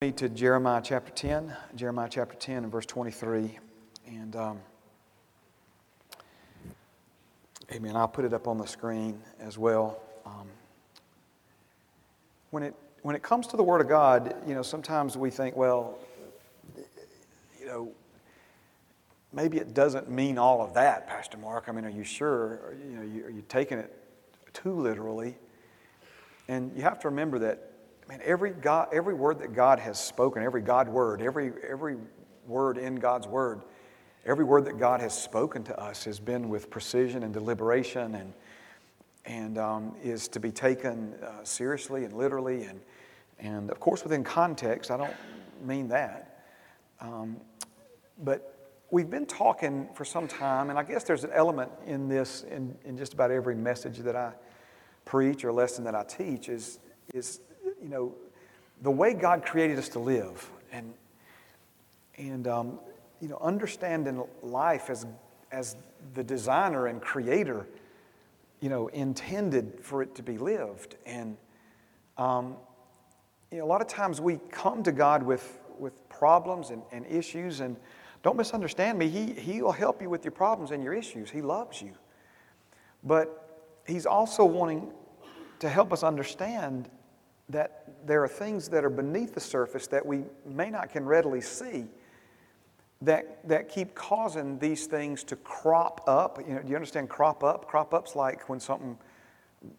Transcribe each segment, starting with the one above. Me to Jeremiah chapter 10 and verse 23, and amen, I'll put it up on the screen as well. When it comes to the Word of God, you know, sometimes we think, well, you know, maybe it doesn't mean all of that, Pastor Mark. I mean, are you sure? You know, are you taking it too literally? And you have to remember that, man, every word that God has spoken, every God word, every word in God's word, every word that God has spoken to us has been with precision and deliberation, and is to be taken seriously and literally, and of course within context. I don't mean that, but we've been talking for some time, and I guess there's an element in this in just about every message that I preach or lesson that I teach is. You know, the way God created us to live, and you know, understanding life as the designer and creator, you know, intended for it to be lived. And you know, a lot of times we come to God with problems and issues, and don't misunderstand me, He'll help you with your problems and your issues. He loves you. But He's also wanting to help us understand that there are things that are beneath the surface that we may not can readily see that keep causing these things to crop up. You know, do you understand crop up? Crop up's like when something,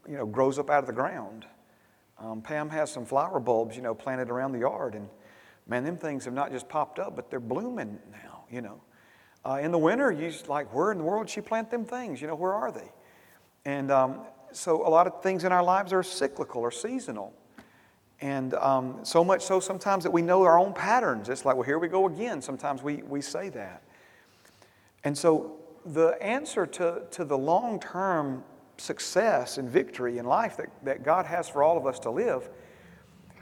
you know, grows up out of the ground. Pam has some flower bulbs, you know, planted around the yard, and man, them things have not just popped up, but they're blooming now, you know. In the winter, you're just like, where in the world did she plant them things? You know, where are they? And so a lot of things in our lives are cyclical or seasonal. And so much so sometimes that we know our own patterns. It's like, well, here we go again. Sometimes we say that. And so the answer to the long-term success and victory in life that God has for all of us to live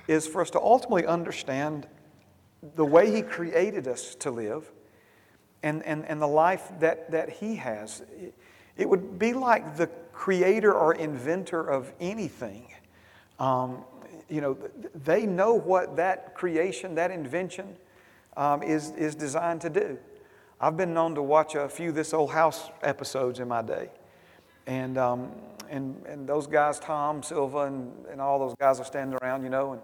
is for us to ultimately understand the way He created us to live and the life that He has. It would be like the creator or inventor of anything. You know, they know what that creation, that invention is designed to do. I've been known to watch a few This Old House episodes in my day. And those guys, Tom Silva and all those guys are standing around, you know,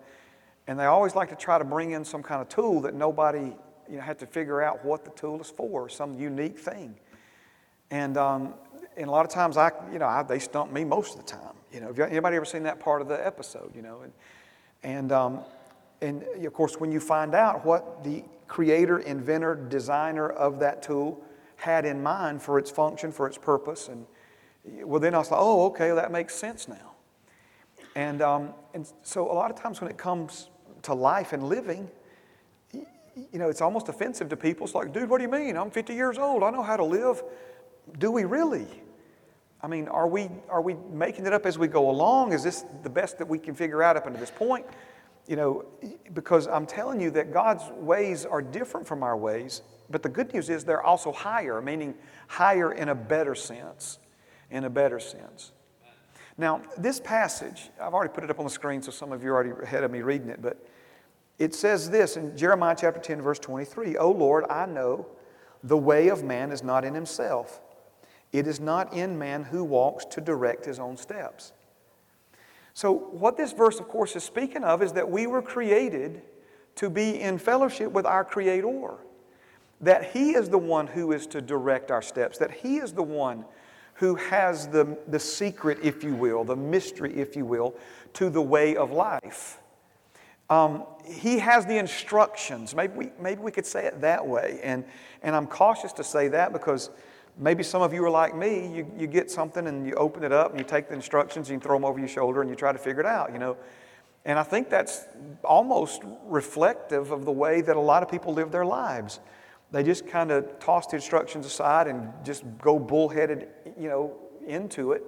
and they always like to try to bring in some kind of tool that nobody, you know, had to figure out what the tool is for, some unique thing. And a lot of times, they stump me most of the time. You know, have anybody ever seen that part of the episode? You know, and of course, when you find out what the creator, inventor, designer of that tool had in mind for its function, for its purpose, and well, then I was like, oh, okay, well, that makes sense now. And so a lot of times when it comes to life and living, you know, it's almost offensive to people. It's like, dude, what do you mean? I'm 50 years old. I know how to live. Do we really? I mean, are we making it up as we go along? Is this the best that we can figure out up until this point? You know, because I'm telling you that God's ways are different from our ways, but the good news is they're also higher, meaning higher in a better sense, Now, this passage, I've already put it up on the screen, so some of you are already ahead of me reading it, but it says this in Jeremiah chapter 10, verse 23, O Lord, I know the way of man is not in himself. It is not in man who walks to direct his own steps. So what this verse, of course, is speaking of is that we were created to be in fellowship with our Creator, that He is the one who is to direct our steps, that He is the one who has the secret, if you will, the mystery, if you will, to the way of life. He has the instructions. Maybe we could say it that way. And I'm cautious to say that because maybe some of you are like me. You get something and you open it up and you take the instructions and you throw them over your shoulder and you try to figure it out, you know. And I think that's almost reflective of the way that a lot of people live their lives. They just kind of toss the instructions aside and just go bullheaded, you know, into it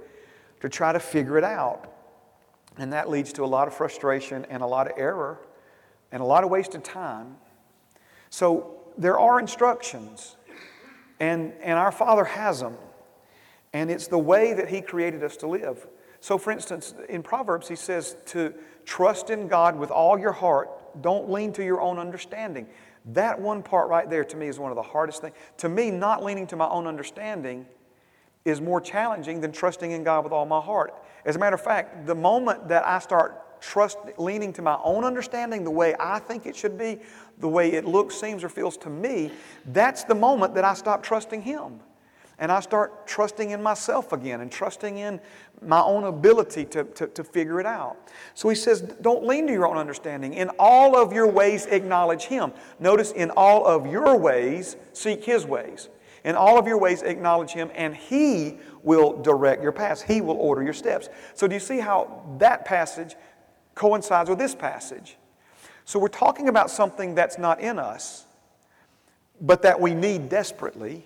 to try to figure it out. And that leads to a lot of frustration and a lot of error and a lot of wasted time. So there are instructions, and our Father has them, and it's the way that He created us to live. So for instance, in Proverbs, he says to trust in God with all your heart. Don't lean to your own understanding. That one part right there to me is one of the hardest things. To me, not leaning to my own understanding is more challenging than trusting in God with all my heart. As a matter of fact, the moment that I start leaning to my own understanding, the way I think it should be, the way it looks, seems, or feels to me, that's the moment that I stop trusting Him. And I start trusting in myself again and trusting in my own ability to figure it out. So he says, don't lean to your own understanding. In all of your ways, acknowledge Him. Notice, in all of your ways, seek His ways. In all of your ways, acknowledge Him, and He will direct your paths. He will order your steps. So do you see how that passage coincides with this passage? So we're talking about something that's not in us, but that we need desperately.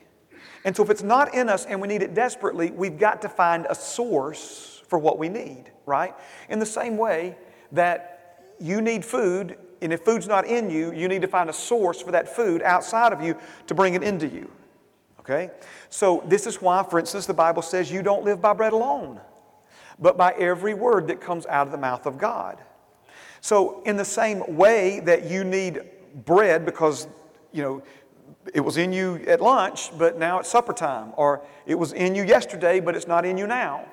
And so if it's not in us and we need it desperately, we've got to find a source for what we need, right? In the same way that you need food, and if food's not in you, you need to find a source for that food outside of you to bring it into you, okay? So this is why, for instance, the Bible says you don't live by bread alone, but by every word that comes out of the mouth of God. So in the same way that you need bread because, you know, it was in you at lunch, but now it's supper time. Or it was in you yesterday, but it's not in you now.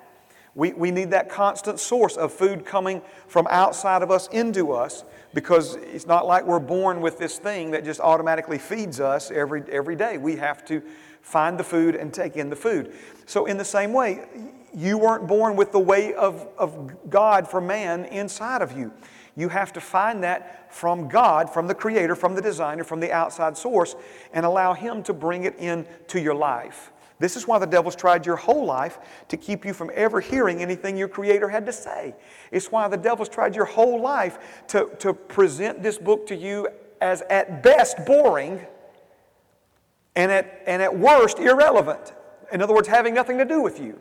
We need that constant source of food coming from outside of us into us, because it's not like we're born with this thing that just automatically feeds us every day. We have to find the food and take in the food. So in the same way, you weren't born with the way of God for man inside of you. You have to find that from God, from the Creator, from the Designer, from the outside source, and allow Him to bring it into your life. This is why the devil's tried your whole life to keep you from ever hearing anything your Creator had to say. It's why the devil's tried your whole life to present this book to you as at best boring and at worst irrelevant. In other words, having nothing to do with you,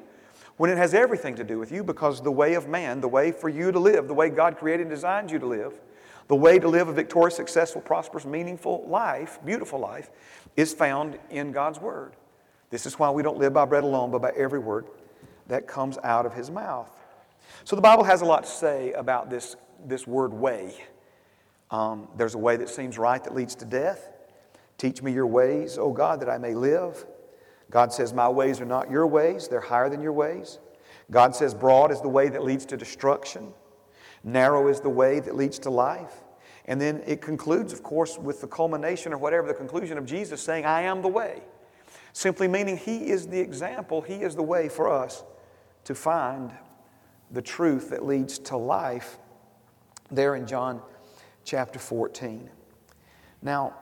when it has everything to do with you, because the way of man, the way for you to live, the way God created and designed you to live, the way to live a victorious, successful, prosperous, meaningful life, beautiful life, is found in God's Word. This is why we don't live by bread alone, but by every word that comes out of His mouth. So the Bible has a lot to say about this word way. There's a way that seems right that leads to death. Teach me your ways, O God, that I may live. God says, my ways are not your ways. They're higher than your ways. God says, broad is the way that leads to destruction. Narrow is the way that leads to life. And then it concludes, of course, with the culmination or whatever the conclusion of Jesus saying, I am the way. Simply meaning He is the example. He is the way for us to find the truth that leads to life there in John chapter 14. Now,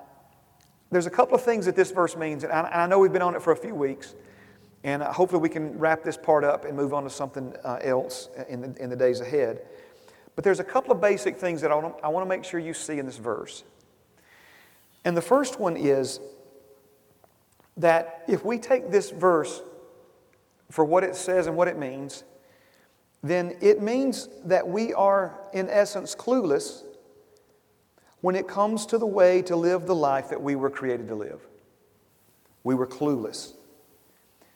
there's a couple of things that this verse means, and I know we've been on it for a few weeks, and hopefully we can wrap this part up and move on to something else in the days ahead. But there's a couple of basic things that I want to make sure you see in this verse. And the first one is that if we take this verse for what it says and what it means, then it means that we are, in essence, clueless when it comes to the way to live the life that we were created to live. We were clueless.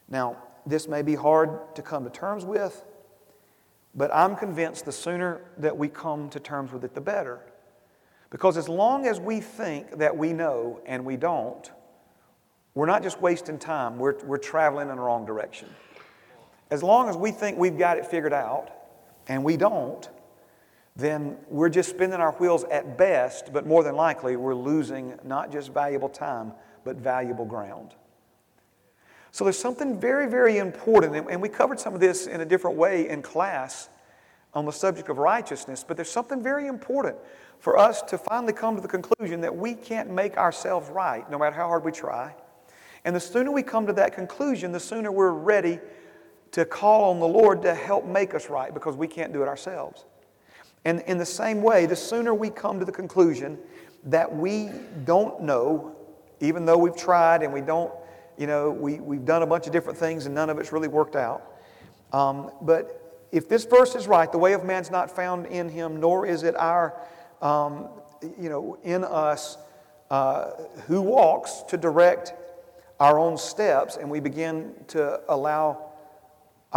Now, this may be hard to come to terms with, but I'm convinced the sooner that we come to terms with it, the better. Because as long as we think that we know and we don't, we're not just wasting time, we're traveling in the wrong direction. As long as we think we've got it figured out and we don't, then we're just spinning our wheels at best, but more than likely we're losing not just valuable time, but valuable ground. So there's something very, very important, and we covered some of this in a different way in class on the subject of righteousness, but there's something very important for us to finally come to the conclusion that we can't make ourselves right, no matter how hard we try. And the sooner we come to that conclusion, the sooner we're ready to call on the Lord to help make us right, because we can't do it ourselves. And in the same way, the sooner we come to the conclusion that we don't know, even though we've tried and we don't, we've done a bunch of different things and none of it's really worked out. But if this verse is right, the way of man's not found in him, nor is it in us who walks to direct our own steps, and we begin to allow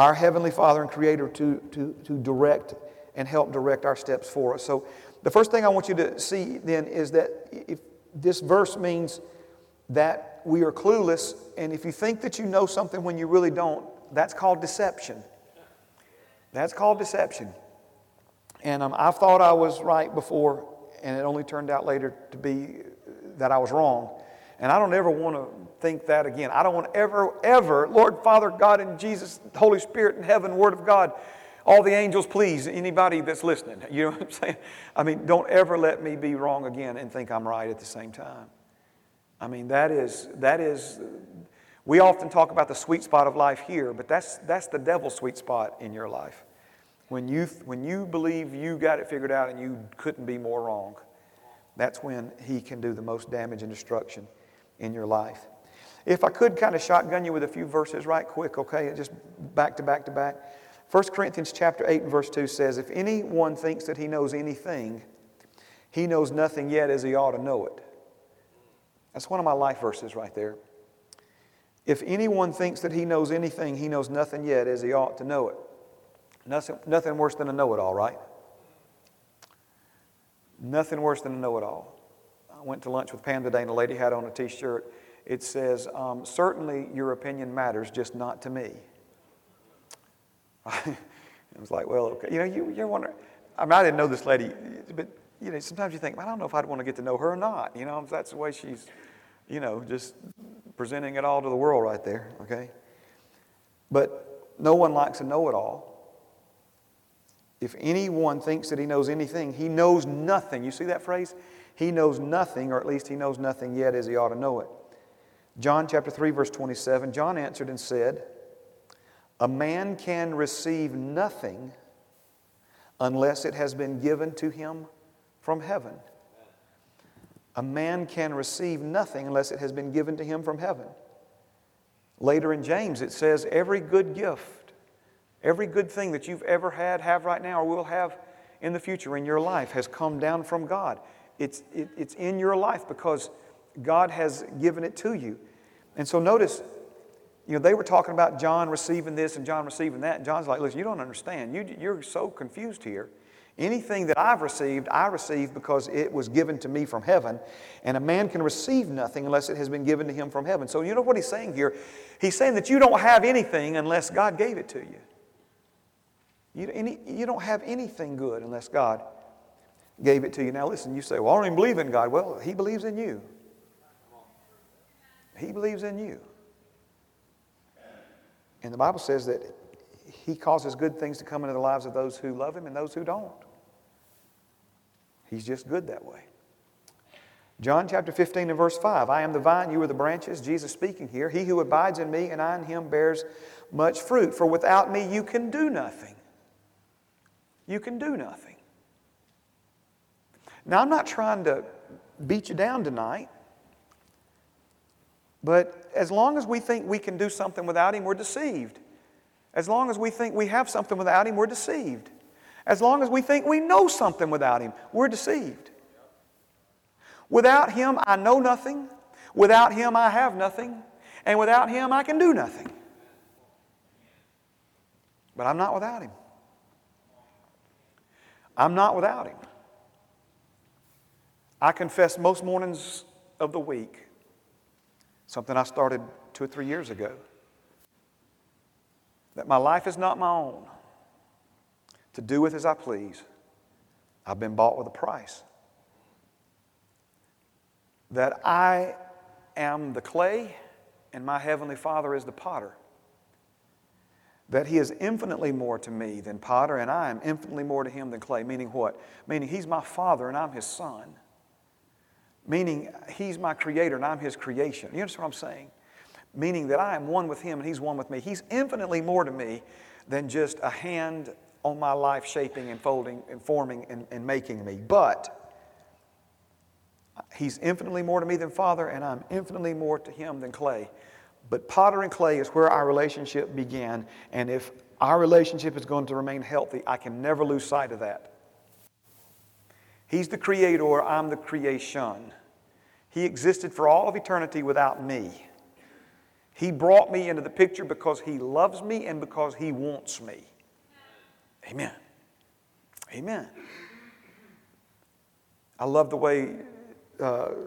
our Heavenly Father and Creator to direct and help direct our steps for us. So the first thing I want you to see then is that if this verse means that we are clueless, and if you think that you know something when you really don't, that's called deception. That's called deception. And I thought I was right before, and it only turned out later to be that I was wrong. And I don't ever want to think that again. I don't want to ever, Lord, Father, God, and Jesus, Holy Spirit in heaven, Word of God, all the angels, please, anybody that's listening. You know what I'm saying? I mean, don't ever let me be wrong again and think I'm right at the same time. I mean, that is. We often talk about the sweet spot of life here, but that's the devil's sweet spot in your life. When you believe you got it figured out and you couldn't be more wrong, that's when he can do the most damage and destruction in your life. If I could kind of shotgun you with a few verses right quick, okay? Just back to back to back. 1 Corinthians chapter 8 and verse 2 says, if anyone thinks that he knows anything, he knows nothing yet as he ought to know it. That's one of my life verses right there. If anyone thinks that he knows anything, he knows nothing yet as he ought to know it. Nothing worse than a know-it-all, right? Nothing worse than a know-it-all. I went to lunch with Pam today and a lady had on a t-shirt. It says, certainly your opinion matters, just not to me. I was like, well, okay. You know, you're wondering. I mean, I didn't know this lady, but you know, sometimes you think, well, I don't know if I'd want to get to know her or not. You know, that's the way she's, you know, just presenting it all to the world right there. Okay, but no one likes a know-it-all. If anyone thinks that he knows anything, he knows nothing. You see that phrase? He knows nothing, or at least he knows nothing yet as he ought to know it. John chapter 3, verse 27, John answered and said, a man can receive nothing unless it has been given to him from heaven. A man can receive nothing unless it has been given to him from heaven. Later in James it says, every good gift, every good thing that you've ever had, have right now, or will have in the future in your life has come down from God. It's in your life because God has given it to you. And so notice, you know, they were talking about John receiving this and John receiving that. And John's like, listen, you don't understand. You're so confused here. Anything that I've received, I received because it was given to me from heaven. And a man can receive nothing unless it has been given to him from heaven. So you know what he's saying here? He's saying that you don't have anything unless God gave it to you. You don't have anything good unless God gave it to you. Now listen, you say, well, I don't even believe in God. Well, He believes in you. He believes in you. And the Bible says that He causes good things to come into the lives of those who love Him and those who don't. He's just good that way. John chapter 15 and verse 5, I am the vine, you are the branches. Jesus speaking here. He who abides in me and I in him bears much fruit. For without me you can do nothing. You can do nothing. Now I'm not trying to beat you down tonight. But as long as we think we can do something without Him, we're deceived. As long as we think we have something without Him, we're deceived. As long as we think we know something without Him, we're deceived. Without Him, I know nothing. Without Him, I have nothing. And without Him, I can do nothing. But I'm not without Him. I'm not without Him. I confess most mornings of the week, something I started 2 or 3 years ago, that my life is not my own. To do with as I please. I've been bought with a price. That I am the clay and my Heavenly Father is the potter. That He is infinitely more to me than potter and I am infinitely more to Him than clay. Meaning what? Meaning He's my Father and I'm His Son. Meaning He's my Creator and I'm His creation. You understand what I'm saying? Meaning that I am one with Him and He's one with me. He's infinitely more to me than just a hand on my life shaping and folding and forming and making me. But He's infinitely more to me than Father and I'm infinitely more to Him than clay. But potter and clay is where our relationship began. And if our relationship is going to remain healthy, I can never lose sight of that. He's the Creator, I'm the creation. He existed for all of eternity without me. He brought me into the picture because He loves me and because He wants me. Amen. Amen. I love the way, I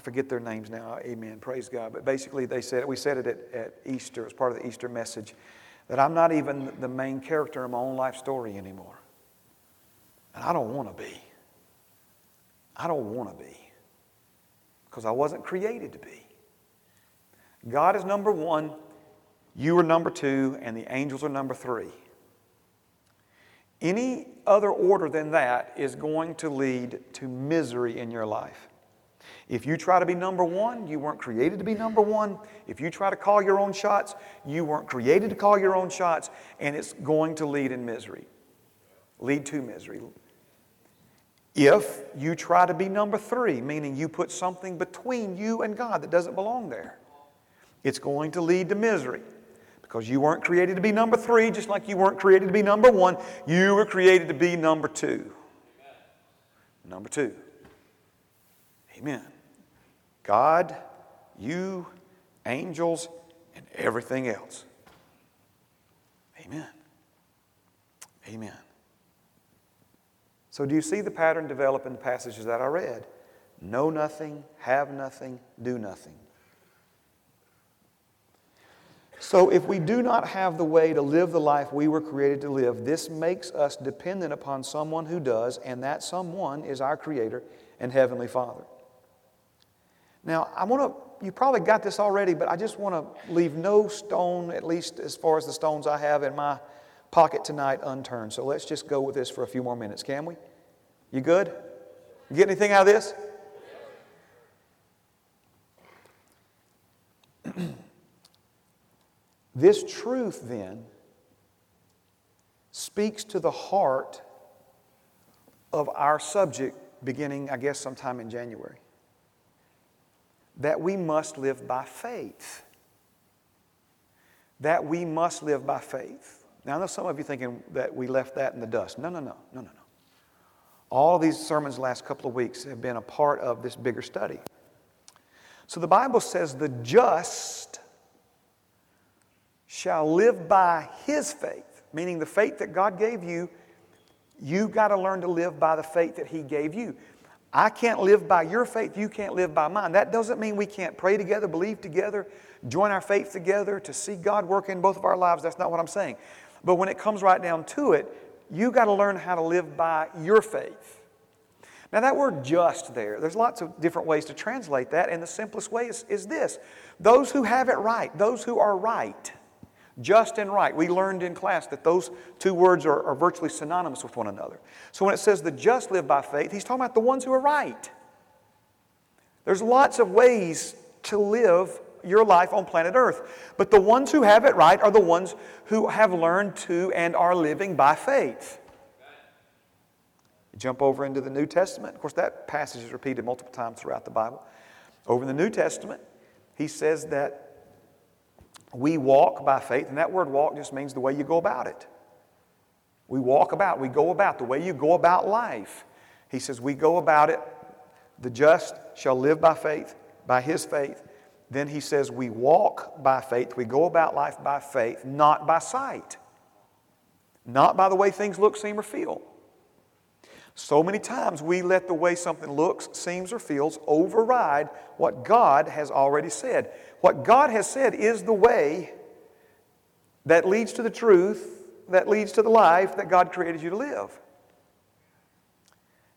forget their names now. Amen. Praise God. But basically they said, we said it at Easter, as part of the Easter message, that I'm not even the main character in my own life story anymore. And I don't want to be. I don't want to be. Because I wasn't created to be. God is number one, you are number two, and the angels are number three. Any other order than that is going to lead to misery in your life. If you try to be number one, you weren't created to be number one. If you try to call your own shots, you weren't created to call your own shots, and it's going to lead in misery. Lead to misery. If you try to be number three, meaning you put something between you and God that doesn't belong there, it's going to lead to misery. Because you weren't created to be number three, just like you weren't created to be number one. You were created to be number two. Number two. Amen. God, you, angels, and everything else. Amen. Amen. So do you see the pattern develop in the passages that I read? Know nothing, have nothing, do nothing. So if we do not have the way to live the life we were created to live, this makes us dependent upon someone who does, and that someone is our Creator and Heavenly Father. Now, I want to, you probably got this already, but I just want to leave no stone, at least as far as the stones I have in my pocket tonight, unturned. So let's just go with this for a few more minutes, can we? You good? You get anything out of this? This truth, then, speaks to the heart of our subject beginning, I guess, sometime in January. That we must live by faith. That we must live by faith. Now, I know some of you thinking that we left that in the dust. No. All these sermons the last couple of weeks have been a part of this bigger study. So the Bible says the just shall live by his faith, meaning the faith that God gave you, you've got to learn to live by the faith that he gave you. I can't live by your faith, you can't live by mine. That doesn't mean we can't pray together, believe together, join our faith together to see God work in both of our lives. That's not what I'm saying. But when it comes right down to it, you've got to learn how to live by your faith. Now that word just there's lots of different ways to translate that, and the simplest way is this. Those who have it right, those who are right. Just and right. We learned in class that those two words are virtually synonymous with one another. So when it says the just live by faith, he's talking about the ones who are right. There's lots of ways to live your life on planet Earth. But the ones who have it right are the ones who have learned to and are living by faith. Jump over into the New Testament. Of course, that passage is repeated multiple times throughout the Bible. Over in the New Testament, he says that we walk by faith, and that word walk just means the way you go about it. We walk about, we go about, the way you go about life. He says we go about it, the just shall live by faith, by his faith. Then he says we walk by faith, we go about life by faith, not by sight. Not by the way things look, seem, or feel. So many times we let the way something looks, seems, or feels override what God has already said. What God has said is the way that leads to the truth, that leads to the life that God created you to live.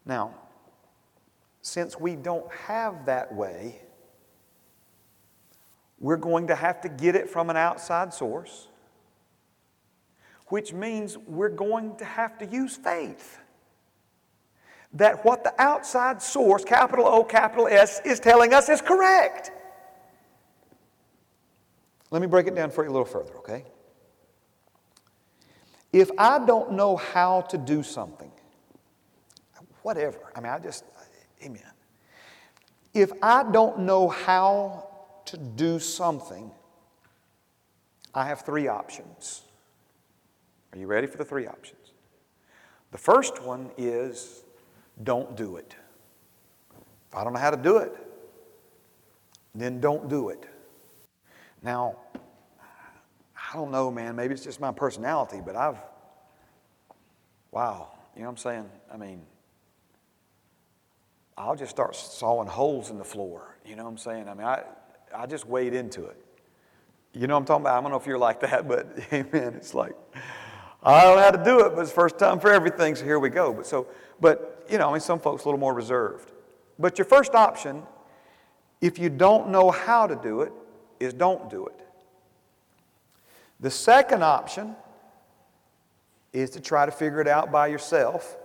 Now, since we don't have that way, we're going to have to get it from an outside source, which means we're going to have to use faith. That what the outside source, capital O, capital S, is telling us is correct. Let me break it down for you a little further, okay? If I don't know how to do something, whatever, amen. If I don't know how to do something, I have three options. Are you ready for the three options? The first one is, don't do it. If I don't know how to do it, then don't do it. Now, I don't know, man. Maybe it's just my personality, but wow. You know what I'm saying? I mean, I'll just start sawing holes in the floor. You know what I'm saying? I mean, I just wade into it. You know what I'm talking about? I don't know if you're like that, but amen. It's like, I don't know how to do it, but it's first time for everything, so here we go. But you know, I mean, some folks a little more reserved. But your first option, if you don't know how to do it, is don't do it. The second option is to try to figure it out by yourself.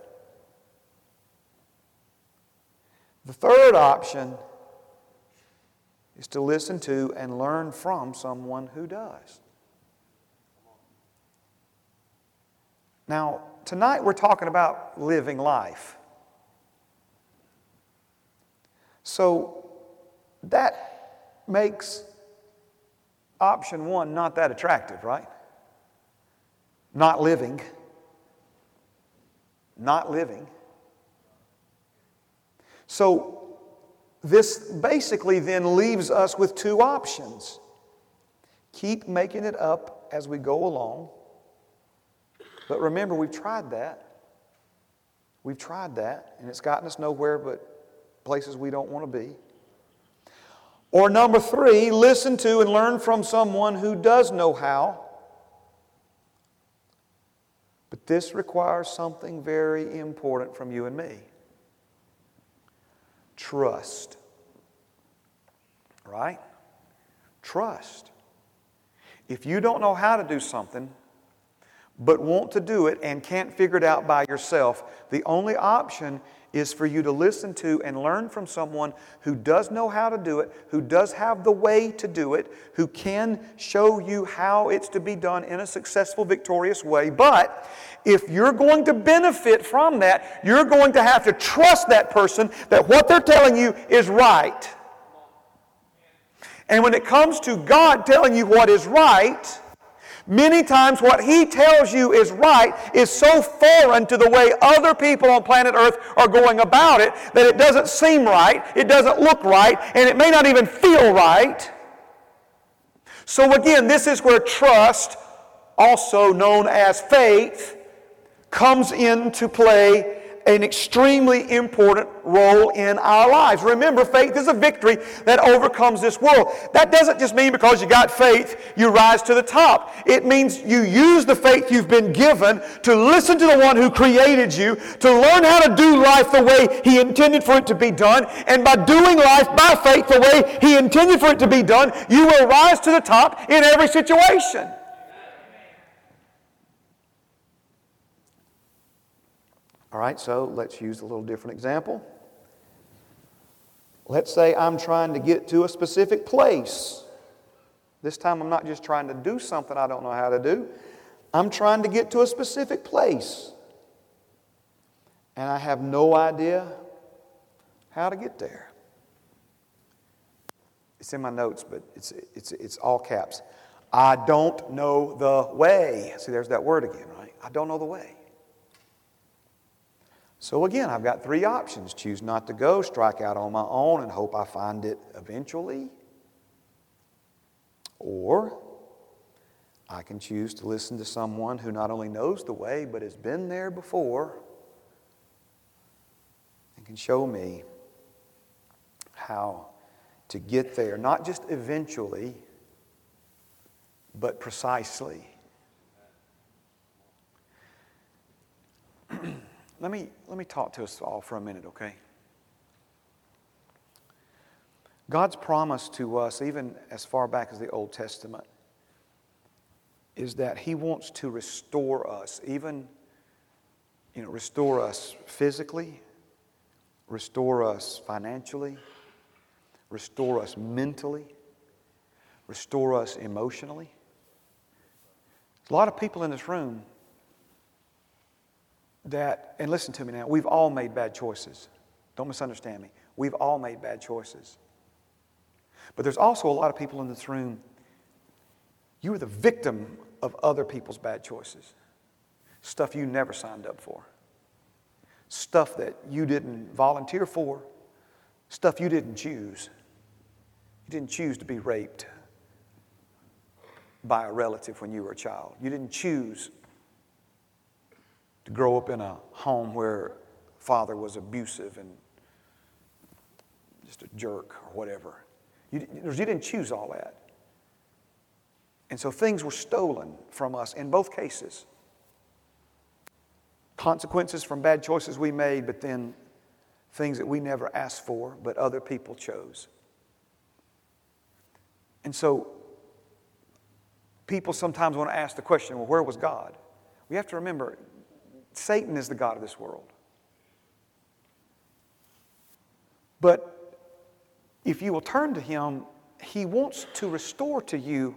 The third option is to listen to and learn from someone who does. Now, tonight we're talking about living life. So that makes option one not that attractive, right? Not living. So this basically then leaves us with two options. Keep making it up as we go along. But remember, we've tried that, and it's gotten us nowhere but places we don't want to be. Or number three, listen to and learn from someone who does know how. But this requires something very important from you and me. Trust. Right? Trust. If you don't know how to do something, but want to do it and can't figure it out by yourself, the only option is for you to listen to and learn from someone who does know how to do it, who does have the way to do it, who can show you how it's to be done in a successful, victorious way. But if you're going to benefit from that, you're going to have to trust that person that what they're telling you is right. And when it comes to God telling you what is right, many times what He tells you is right is so foreign to the way other people on planet Earth are going about it that it doesn't seem right, it doesn't look right, and it may not even feel right. So again, this is where trust, also known as faith, comes into play an extremely important role in our lives. Remember, faith is a victory that overcomes this world. That doesn't just mean because you got faith, you rise to the top. It means you use the faith you've been given to listen to the one who created you, to learn how to do life the way He intended for it to be done, and by doing life by faith the way He intended for it to be done, you will rise to the top in every situation. All right, so let's use a little different example. Let's say I'm trying to get to a specific place. This time I'm not just trying to do something I don't know how to do. I'm trying to get to a specific place. And I have no idea how to get there. It's in my notes, but it's all caps. I don't know the way. See, there's that word again, right? I don't know the way. So again, I've got three options. Choose not to go, strike out on my own, and hope I find it eventually. Or I can choose to listen to someone who not only knows the way, but has been there before and can show me how to get there, not just eventually, but precisely. Let me talk to us all for a minute, okay? God's promise to us, even as far back as the Old Testament, is that He wants to restore us, even, you know, restore us physically, restore us financially, restore us mentally, restore us emotionally. There's a lot of people in this room that, and listen to me now, we've all made bad choices. Don't misunderstand me. We've all made bad choices. But there's also a lot of people in this room, you were the victim of other people's bad choices. Stuff you never signed up for. Stuff that you didn't volunteer for. Stuff you didn't choose. You didn't choose to be raped by a relative when you were a child. You didn't choose to grow up in a home where father was abusive and just a jerk or whatever. You didn't choose all that. And so things were stolen from us in both cases. Consequences from bad choices we made, but then things that we never asked for, but other people chose. And so people sometimes want to ask the question, well, where was God? We have to remember, Satan is the god of this world. But if you will turn to him, he wants to restore to you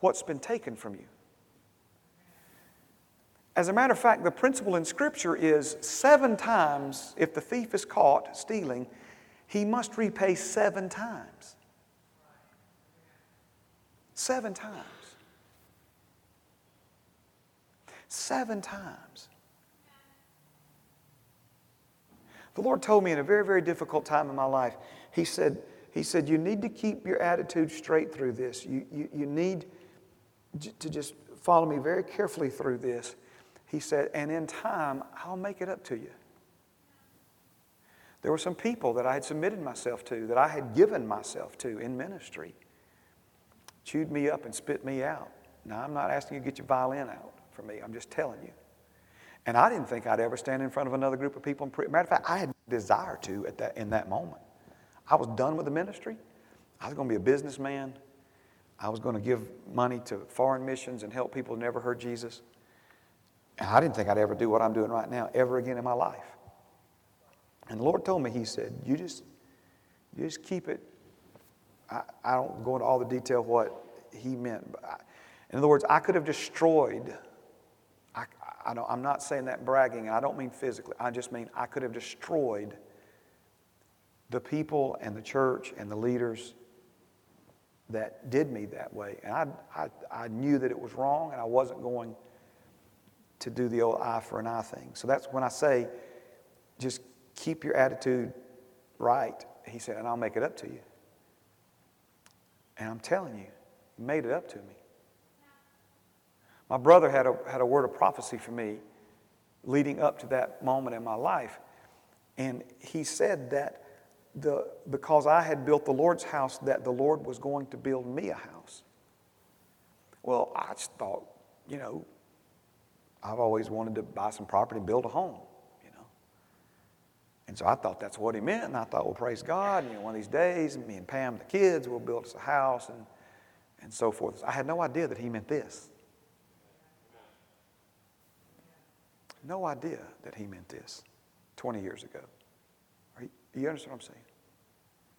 what's been taken from you. As a matter of fact, the principle in Scripture is 7 times, if the thief is caught stealing, he must repay 7 times. 7 times. 7 times. The Lord told me in a very, very difficult time in my life, He said, you need to keep your attitude straight through this. You need to just follow me very carefully through this. He said, and in time, I'll make it up to you. There were some people that I had submitted myself to, that I had given myself to in ministry. Chewed me up and spit me out. Now, I'm not asking you to get your violin out for me. I'm just telling you. And I didn't think I'd ever stand in front of another group of people. Matter of fact, I had no desire to in that moment. I was done with the ministry. I was going to be a businessman. I was going to give money to foreign missions and help people who never heard Jesus. And I didn't think I'd ever do what I'm doing right now ever again in my life. And the Lord told me, He said, you just keep it. I don't go into all the detail of what He meant. But in other words, I could have destroyed. I'm not saying that bragging. I don't mean physically. I just mean I could have destroyed the people and the church and the leaders that did me that way. And I knew that it was wrong, and I wasn't going to do the old eye for an eye thing. So that's when I say, just keep your attitude right. He said, and I'll make it up to you. And I'm telling you, He made it up to me. My brother had a word of prophecy for me leading up to that moment in my life. And he said that because I had built the Lord's house, that the Lord was going to build me a house. Well, I just thought, I've always wanted to buy some property and build a home, And so I thought that's what he meant. And I thought, well, praise God, one of these days, me and Pam, the kids, will build us a house and so forth. I had no idea that he meant this. No idea that he meant this 20 years ago. You understand what I'm saying?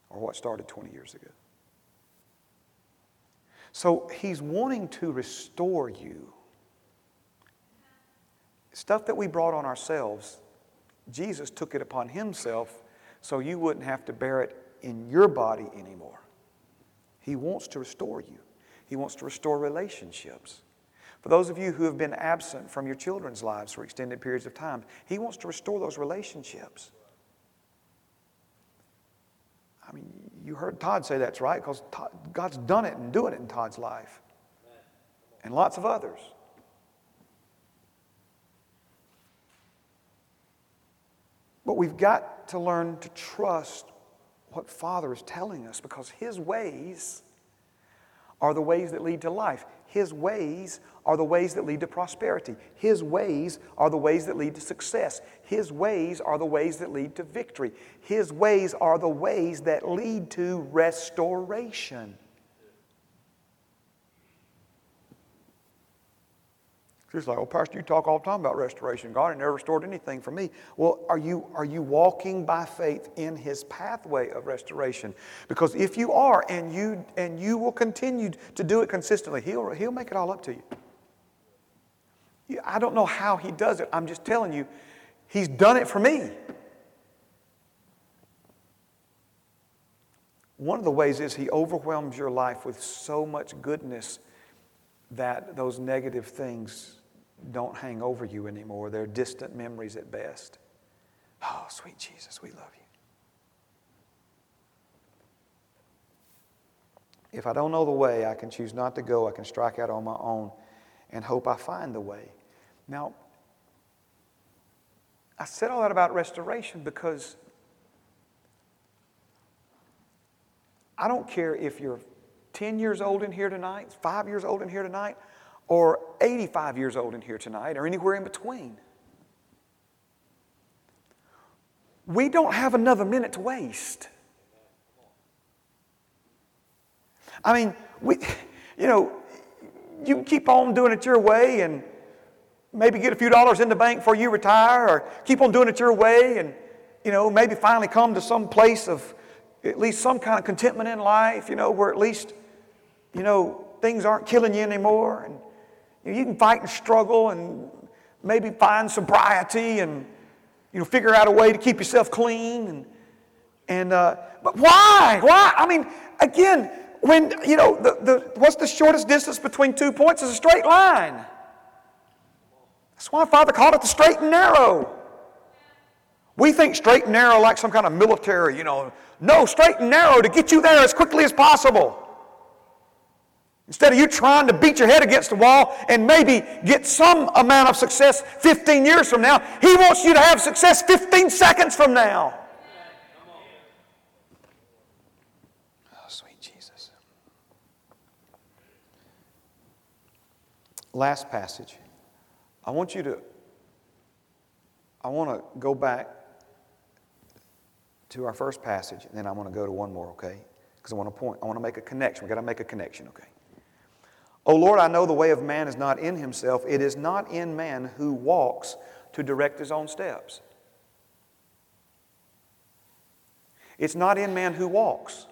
Or what started 20 years ago. So he's wanting to restore you. Stuff that we brought on ourselves, Jesus took it upon himself so you wouldn't have to bear it in your body anymore. He wants to restore you. He wants to restore relationships. For those of you who have been absent from your children's lives for extended periods of time, he wants to restore those relationships. I mean, you heard Todd say that's right, because God's done it and doing it in Todd's life. And lots of others. But we've got to learn to trust what Father is telling us, because His ways are the ways that lead to life. His ways are the ways that lead to prosperity. His ways are the ways that lead to success. His ways are the ways that lead to victory. His ways are the ways that lead to restoration. Just like, well, Pastor, you talk all the time about restoration. God ain't never restored anything for me. Well, are you walking by faith in His pathway of restoration? Because if you are, and you will continue to do it consistently, He'll make it all up to you. I don't know how He does it. I'm just telling you, He's done it for me. One of the ways is He overwhelms your life with so much goodness that those negative things don't hang over you anymore. They're distant memories at best. Oh, sweet Jesus, we love you. If I don't know the way, I can choose not to go. I can strike out on my own and hope I find the way. Now, I said all that about restoration because I don't care if you're 10 years old in here tonight, 5 years old in here tonight, or 85 years old in here tonight, or anywhere in between. We don't have another minute to waste. I mean, you can keep on doing it your way and maybe get a few dollars in the bank before you retire, or keep on doing it your way and, maybe finally come to some place of at least some kind of contentment in life, where at least, things aren't killing you anymore. And you can fight and struggle and maybe find sobriety and, figure out a way to keep yourself clean. But why? Why? I mean, again, when, what's the shortest distance between 2 points is a straight line. That's why Father called it the straight and narrow. We think straight and narrow like some kind of military, No, straight and narrow to get you there as quickly as possible. Instead of you trying to beat your head against the wall and maybe get some amount of success 15 years from now, He wants you to have success 15 seconds from now. Oh, sweet Jesus. Last passage. I want to go back to our first passage, and then I want to go to one more, okay? Because I want to make a connection. We've got to make a connection, okay? O Lord, I know the way of man is not in himself. It is not in man who walks to direct his own steps. It's not in man who walks.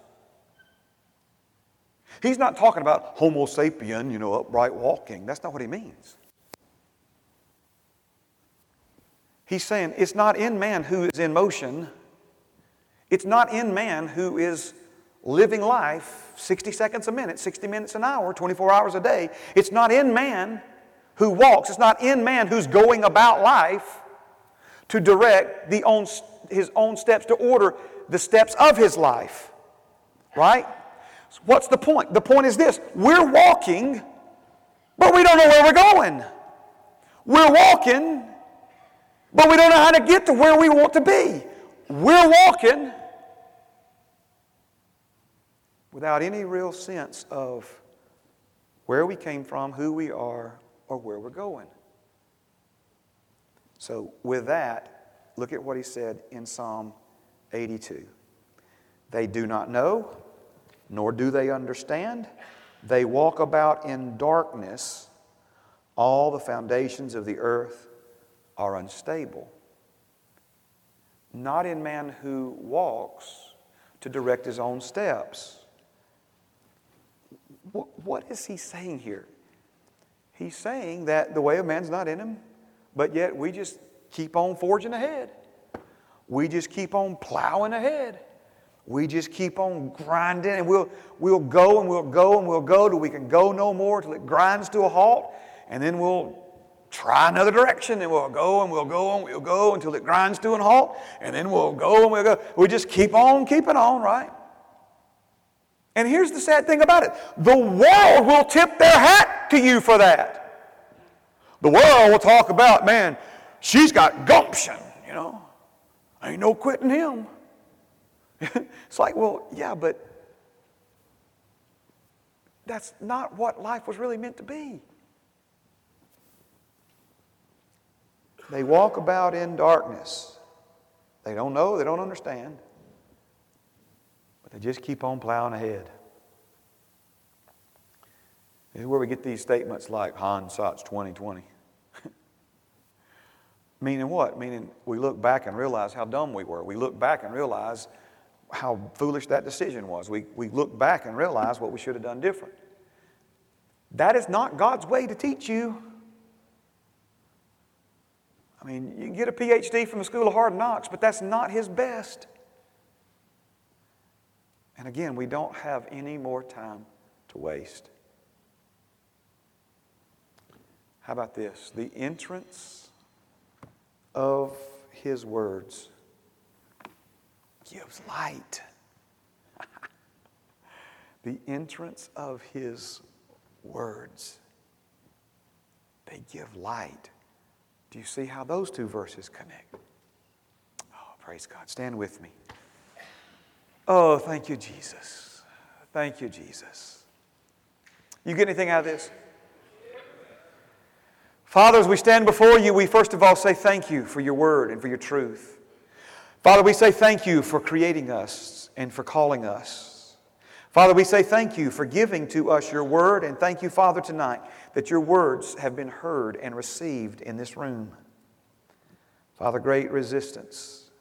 He's not talking about Homo sapien, upright walking. That's not what he means. He's saying it's not in man who is in motion. It's not in man who is living life 60 seconds a minute, 60 minutes an hour, 24 hours a day. It's not in man who walks. It's not in man who's going about life to direct his own steps, to order the steps of his life. Right? So what's the point? The point is this. We're walking, but we don't know where we're going. We're walking, but we don't know how to get to where we want to be. We're walking without any real sense of where we came from, who we are, or where we're going. So with that, look at what he said in Psalm 82. They do not know, nor do they understand. They walk about in darkness. All the foundations of the earth are unstable. Not in man who walks to direct his own steps. What is he saying here? He's saying that the way of man's not in him, but yet we just keep on forging ahead. We just keep on plowing ahead. We just keep on grinding, and we'll go and we'll go and we'll go till we can go no more, till it grinds to a halt, and then we'll try another direction, and we'll go and we'll go and we'll go until it grinds to a halt, and then we'll go and we'll go. We just keep on keeping on, right? And here's the sad thing about it. The world will tip their hat to you for that. The world will talk about, man, she's got gumption, Ain't no quitting him. It's like, well, yeah, but that's not what life was really meant to be. They walk about in darkness. They don't know, they don't understand. But they just keep on plowing ahead. This is where we get these statements like hindsight's 20/20. Meaning what? Meaning we look back and realize how dumb we were. We look back and realize how foolish that decision was. We look back and realize what we should have done different. That is not God's way to teach you. I mean, you can get a PhD from the School of Hard Knocks, but that's not His best. And again, we don't have any more time to waste. How about this? The entrance of His words gives light. the entrance of his words. They give light. Do you see how those two verses connect? Oh, praise God. Stand with me. Oh, thank you, Jesus. Thank you, Jesus. You get anything out of this? Father, as we stand before you, we first of all say thank you for your word and for your truth. Father, we say thank you for creating us and for calling us. Father, we say thank you for giving to us your word, and thank you, Father, tonight that your words have been heard and received in this room. Father, great resistance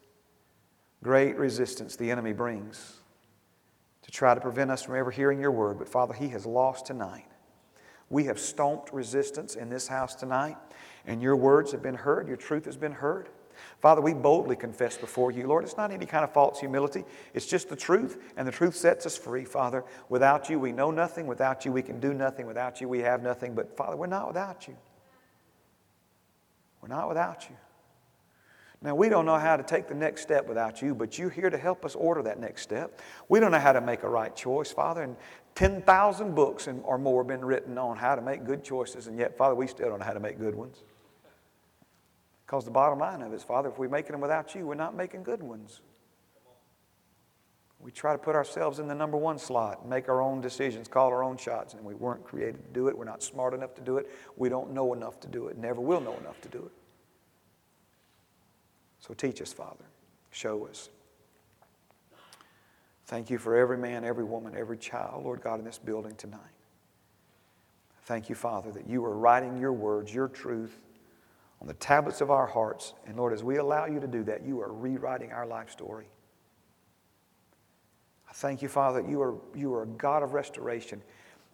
the enemy brings to try to prevent us from ever hearing your word. But Father, he has lost tonight. We have stomped resistance in this house tonight, and your words have been heard, your truth has been heard. Father, we boldly confess before you, Lord, it's not any kind of false humility. It's just the truth, and the truth sets us free, Father. Without you, we know nothing. Without you, we can do nothing. Without you, we have nothing. But Father, we're not without you. We're not without you. Now, we don't know how to take the next step without you, but you're here to help us order that next step. We don't know how to make a right choice, Father, and 10,000 books or more have been written on how to make good choices, and yet, Father, we still don't know how to make good ones. Because the bottom line of it is, Father, if we're making them without you, we're not making good ones. We try to put ourselves in the number one slot and make our own decisions, call our own shots, and we weren't created to do it. We're not smart enough to do it. We don't know enough to do it. Never will know enough to do it. So teach us, Father. Show us. Thank you for every man, every woman, every child, Lord God, in this building tonight. Thank you, Father, that you are writing your words, your truth, on the tablets of our hearts. And Lord, as we allow you to do that, you are rewriting our life story. I thank you, Father, that you are a God of restoration,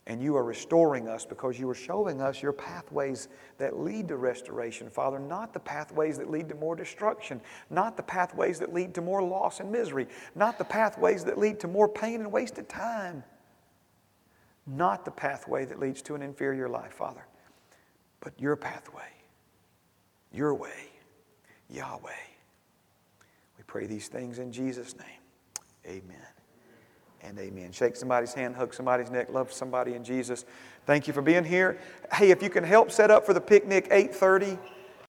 and you are restoring us because you are showing us your pathways that lead to restoration, Father, not the pathways that lead to more destruction, not the pathways that lead to more loss and misery, not the pathways that lead to more pain and wasted time, not the pathway that leads to an inferior life, Father, but your pathway, your way, Yahweh. We pray these things in Jesus' name. Amen. And amen. Shake somebody's hand, hug somebody's neck, love somebody in Jesus. Thank you for being here. Hey, if you can help set up for the picnic, 8:30.